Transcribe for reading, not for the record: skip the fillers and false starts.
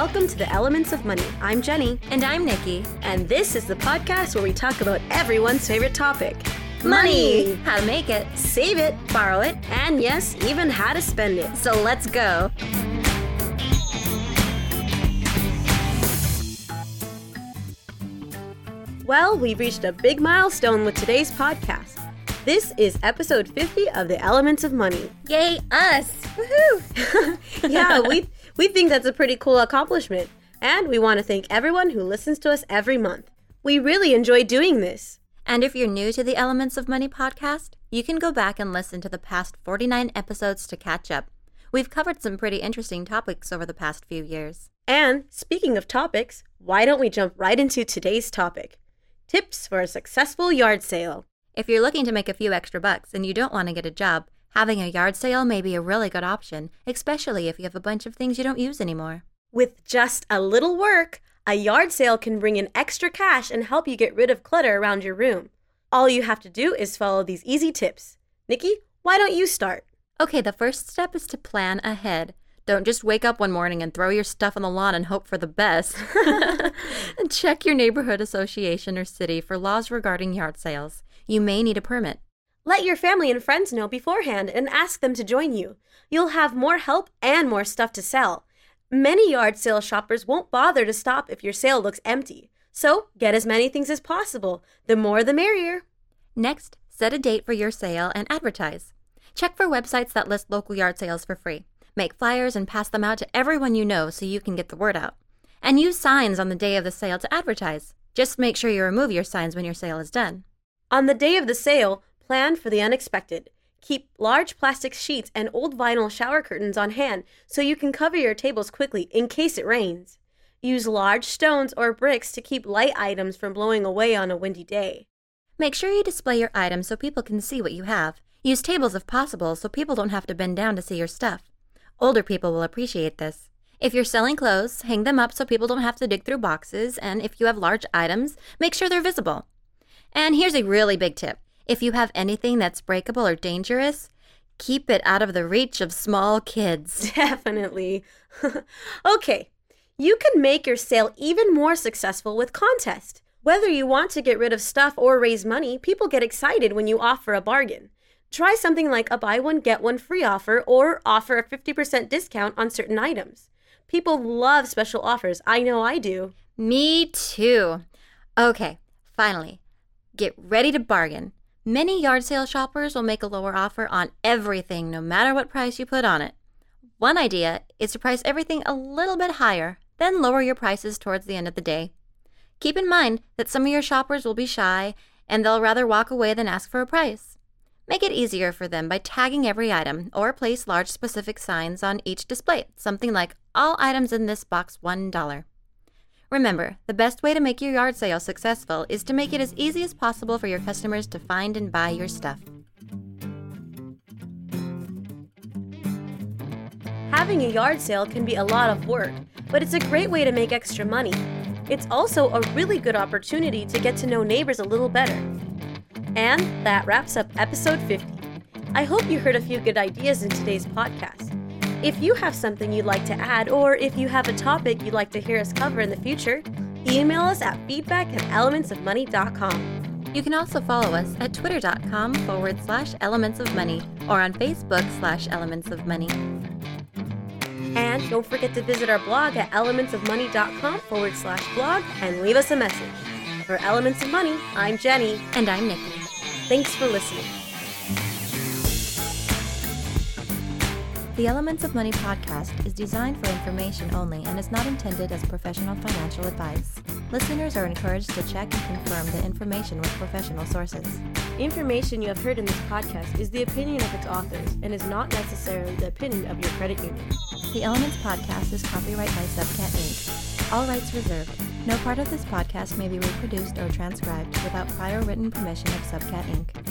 Welcome to the Elements of Money. I'm Jenny. And I'm Nikki. And this is the podcast where we talk about everyone's favorite topic. Money! How to make it, save it, borrow it, and yes, even how to spend it. So let's go. Well, we've reached a big milestone with today's podcast. This is episode 50 of the Elements of Money. Yay, us! Woohoo! Yeah, we think that's a pretty cool accomplishment. And we want to thank everyone who listens to us every month. We really enjoy doing this. And if you're new to the Elements of Money podcast, you can go back and listen to the past 49 episodes to catch up. We've covered some pretty interesting topics over the past few years. And speaking of topics, why don't we jump right into today's topic? Tips for a successful yard sale. If you're looking to make a few extra bucks and you don't want to get a job, having a yard sale may be a really good option, especially if you have a bunch of things you don't use anymore. With just a little work, a yard sale can bring in extra cash and help you get rid of clutter around your room. All you have to do is follow these easy tips. Nikki, why don't you start? Okay, the first step is to plan ahead. Don't just wake up one morning and throw your stuff on the lawn and hope for the best. And check your neighborhood association or city for laws regarding yard sales. You may need a permit. Let your family and friends know beforehand and ask them to join you. You'll have more help and more stuff to sell. Many yard sale shoppers won't bother to stop if your sale looks empty. So get as many things as possible. The more the merrier. Next, set a date for your sale and advertise. Check for websites that list local yard sales for free. Make flyers and pass them out to everyone you know so you can get the word out. And use signs on the day of the sale to advertise. Just make sure you remove your signs when your sale is done. On the day of the sale, plan for the unexpected. Keep large plastic sheets and old vinyl shower curtains on hand so you can cover your tables quickly in case it rains. Use large stones or bricks to keep light items from blowing away on a windy day. Make sure you display your items so people can see what you have. Use tables if possible so people don't have to bend down to see your stuff. Older people will appreciate this. If you're selling clothes, hang them up so people don't have to dig through boxes, and if you have large items, make sure they're visible. And here's a really big tip. If you have anything that's breakable or dangerous, keep it out of the reach of small kids. Definitely. Okay, you can make your sale even more successful with contests. Whether you want to get rid of stuff or raise money, people get excited when you offer a bargain. Try something like a buy one, get one free offer or offer a 50% discount on certain items. People love special offers. I know I do. Me too. Okay, finally, get ready to bargain. Many yard sale shoppers will make a lower offer on everything, no matter what price you put on it. One idea is to price everything a little bit higher, then lower your prices towards the end of the day. Keep in mind that some of your shoppers will be shy and they'll rather walk away than ask for a price. Make it easier for them by tagging every item or place large specific signs on each display, something like, all items in this box $1. Remember, the best way to make your yard sale successful is to make it as easy as possible for your customers to find and buy your stuff. Having a yard sale can be a lot of work, but it's a great way to make extra money. It's also a really good opportunity to get to know neighbors a little better. And that wraps up episode 50. I hope you heard a few good ideas in today's podcast. If you have something you'd like to add, or if you have a topic you'd like to hear us cover in the future, email us at feedback@elementsofmoney.com. You can also follow us at twitter.com/elementsofmoney or on Facebook/elementsofmoney. And don't forget to visit our blog at elementsofmoney.com/blog and leave us a message. For Elements of Money, I'm Jenny. And I'm Nikki. Thanks for listening. The Elements of Money podcast is designed for information only and is not intended as professional financial advice. Listeners are encouraged to check and confirm the information with professional sources. Information you have heard in this podcast is the opinion of its authors and is not necessarily the opinion of your credit union. The Elements podcast is copyright by Subcat Inc. All rights reserved. No part of this podcast may be reproduced or transcribed without prior written permission of Subcat Inc.